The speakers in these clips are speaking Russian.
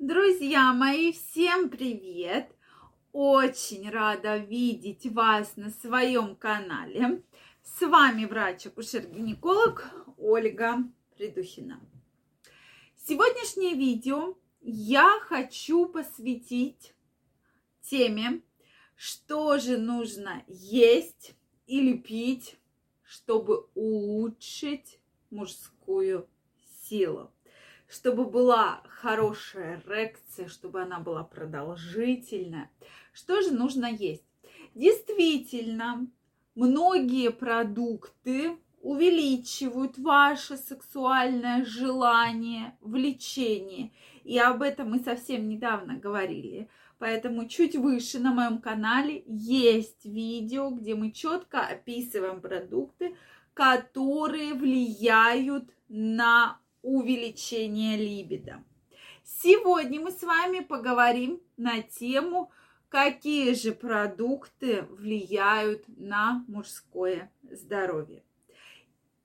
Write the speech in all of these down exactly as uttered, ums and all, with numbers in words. Друзья мои, всем привет! Очень рада видеть вас на своем канале. С вами врач-акушер-гинеколог Ольга Придухина. Сегодняшнее видео я хочу посвятить теме, что же нужно есть или пить, чтобы улучшить мужскую силу. Чтобы была хорошая эрекция, чтобы она была продолжительная. Что же нужно есть? Действительно, многие продукты увеличивают ваше сексуальное желание, влечение. И об этом мы совсем недавно говорили. Поэтому чуть выше на моем канале есть видео, где мы четко описываем продукты, которые влияют на увеличение либидо. Сегодня мы с вами поговорим на тему, какие же продукты влияют на мужское здоровье.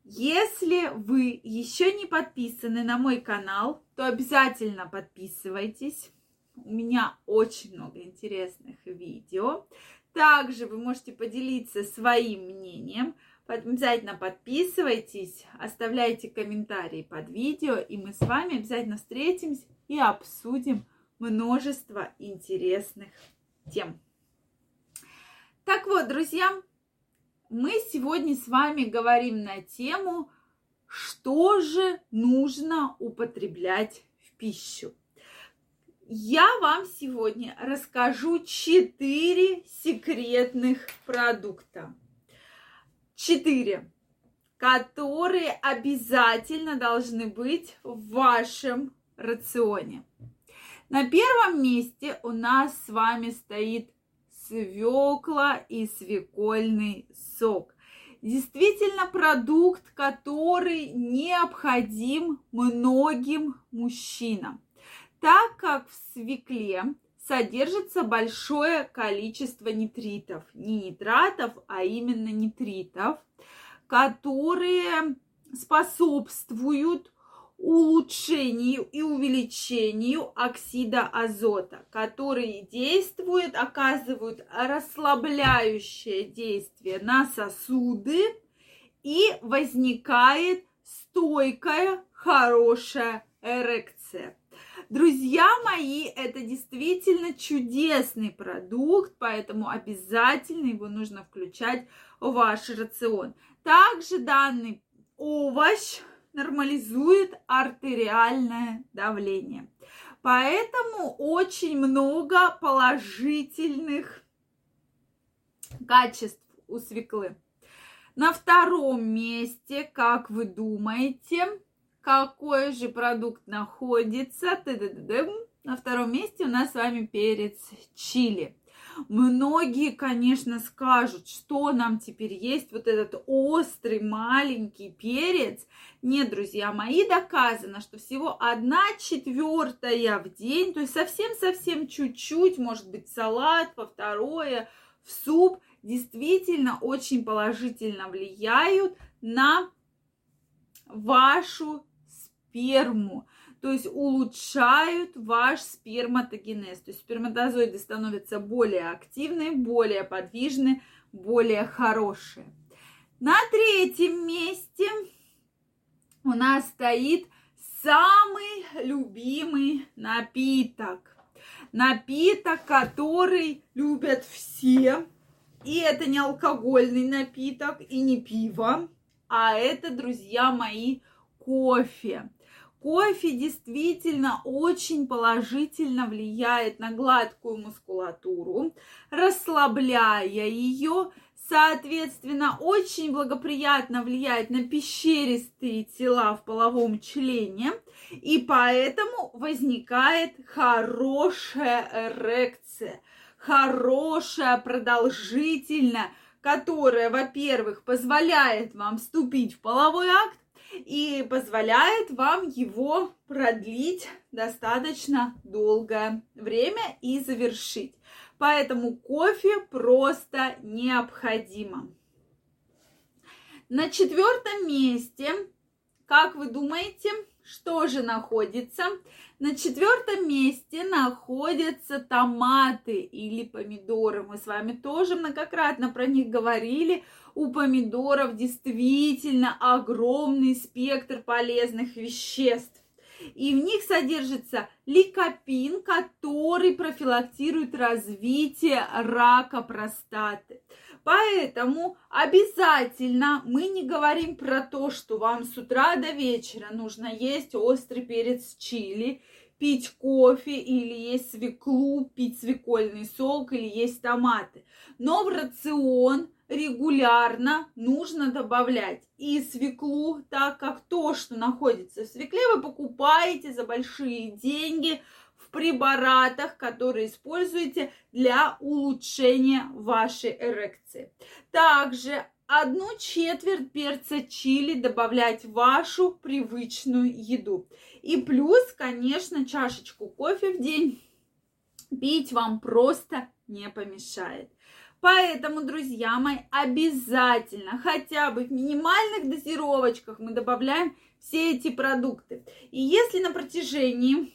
Если вы еще не подписаны на мой канал, то обязательно подписывайтесь. У меня очень много интересных видео. Также вы можете поделиться своим мнением. Обязательно подписывайтесь, оставляйте комментарии под видео, и мы с вами обязательно встретимся и обсудим множество интересных тем. Так вот, друзья, мы сегодня с вами говорим на тему, что же нужно употреблять в пищу. Я вам сегодня расскажу четыре секретных продукта. Четыре, которые обязательно должны быть в вашем рационе. На первом месте у нас с вами стоит свекла и свекольный сок. Действительно, продукт, который необходим многим мужчинам, так как в свекле содержится большое количество нитритов, не нитратов, а именно нитритов, которые способствуют улучшению и увеличению оксида азота, которые действуют, оказывают расслабляющее действие на сосуды, и возникает стойкая, хорошая эрекция. Друзья мои, это действительно чудесный продукт, поэтому обязательно его нужно включать в ваш рацион. Также данный овощ нормализует артериальное давление. Поэтому очень много положительных качеств у свеклы. На втором месте, как вы думаете, какой же продукт находится? На втором месте у нас с вами перец чили. Многие, конечно, скажут, что нам теперь есть вот этот острый маленький перец. Нет, друзья мои, доказано, что всего одна четвертая в день, то есть совсем-совсем чуть-чуть, может быть, салат, по второе, в суп, действительно очень положительно влияют на вашу сперму, то есть улучшают ваш сперматогенез, то есть сперматозоиды становятся более активны, более подвижны, более хорошие. На третьем месте у нас стоит самый любимый напиток, напиток, который любят все, и это не алкогольный напиток и не пиво, а это, друзья мои, кофе. Кофе действительно очень положительно влияет на гладкую мускулатуру, расслабляя ее, соответственно, очень благоприятно влияет на пещеристые тела в половом члене, и поэтому возникает хорошая эрекция, хорошая, продолжительная, которая, во-первых, позволяет вам вступить в половой акт и позволяет вам его продлить достаточно долгое время и завершить. Поэтому кофе просто необходимо. На четвертом месте, как вы думаете, что же находится? На четвертом месте находятся томаты или помидоры. Мы с вами тоже многократно про них говорили. У помидоров действительно огромный спектр полезных веществ. И в них содержится ликопин, который профилактирует развитие рака простаты. Поэтому обязательно мы не говорим про то, что вам с утра до вечера нужно есть острый перец чили, пить кофе или есть свеклу, пить свекольный сок или есть томаты. Но в рацион регулярно нужно добавлять и свеклу, так как то, что находится в свекле, вы покупаете за большие деньги в препаратах, которые используете для улучшения вашей эрекции. Также одну четверть перца чили добавлять в вашу привычную еду. И плюс, конечно, чашечку кофе в день пить вам просто не помешает. Поэтому, друзья мои, обязательно хотя бы в минимальных дозировочках мы добавляем все эти продукты. И если на протяжении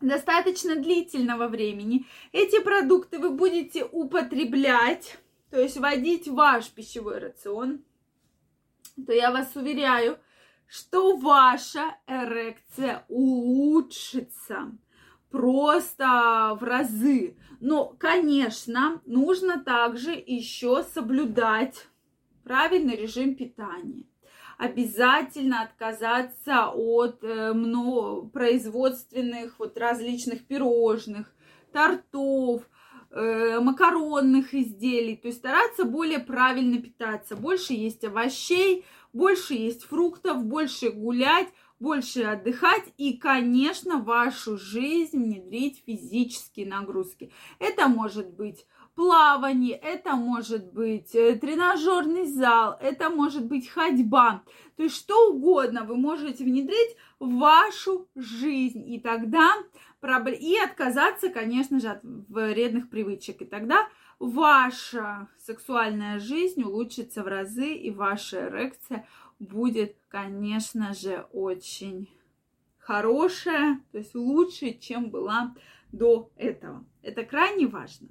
достаточно длительного времени эти продукты вы будете употреблять, то есть вводить в ваш пищевой рацион, то я вас уверяю, что ваша эрекция улучшится. Просто в разы. Но, конечно, нужно также еще соблюдать правильный режим питания. Обязательно отказаться от э, много производственных вот, различных пирожных, тортов, э, макаронных изделий. То есть стараться более правильно питаться. Больше есть овощей, больше есть фруктов, больше гулять, больше отдыхать и, конечно, в вашу жизнь внедрить физические нагрузки. Это может быть плавание, это может быть тренажерный зал, это может быть ходьба. То есть что угодно вы можете внедрить в вашу жизнь. И тогда и отказаться, конечно же, от вредных привычек. И тогда ваша сексуальная жизнь улучшится в разы, и ваша эрекция будет, конечно же, очень хорошая, то есть лучше, чем была до этого. Это крайне важно.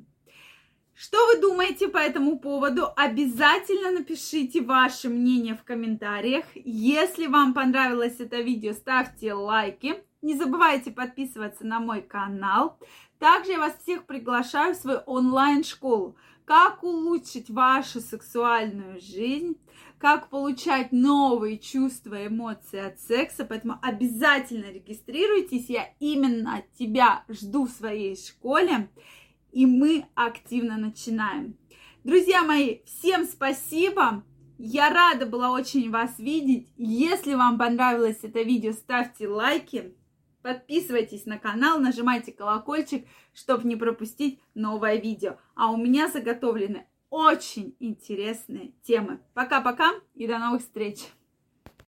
Что вы думаете по этому поводу? Обязательно напишите ваше мнение в комментариях. Если вам понравилось это видео, ставьте лайки. Не забывайте подписываться на мой канал. Также я вас всех приглашаю в свою онлайн-школу. Как улучшить вашу сексуальную жизнь, как получать новые чувства, эмоции от секса. Поэтому обязательно регистрируйтесь. Я именно тебя жду в своей школе. И мы активно начинаем. Друзья мои, всем спасибо. Я рада была очень вас видеть. Если вам понравилось это видео, ставьте лайки. Подписывайтесь на канал, нажимайте колокольчик, чтобы не пропустить новое видео. А у меня заготовлены очень интересные темы. Пока-пока и до новых встреч!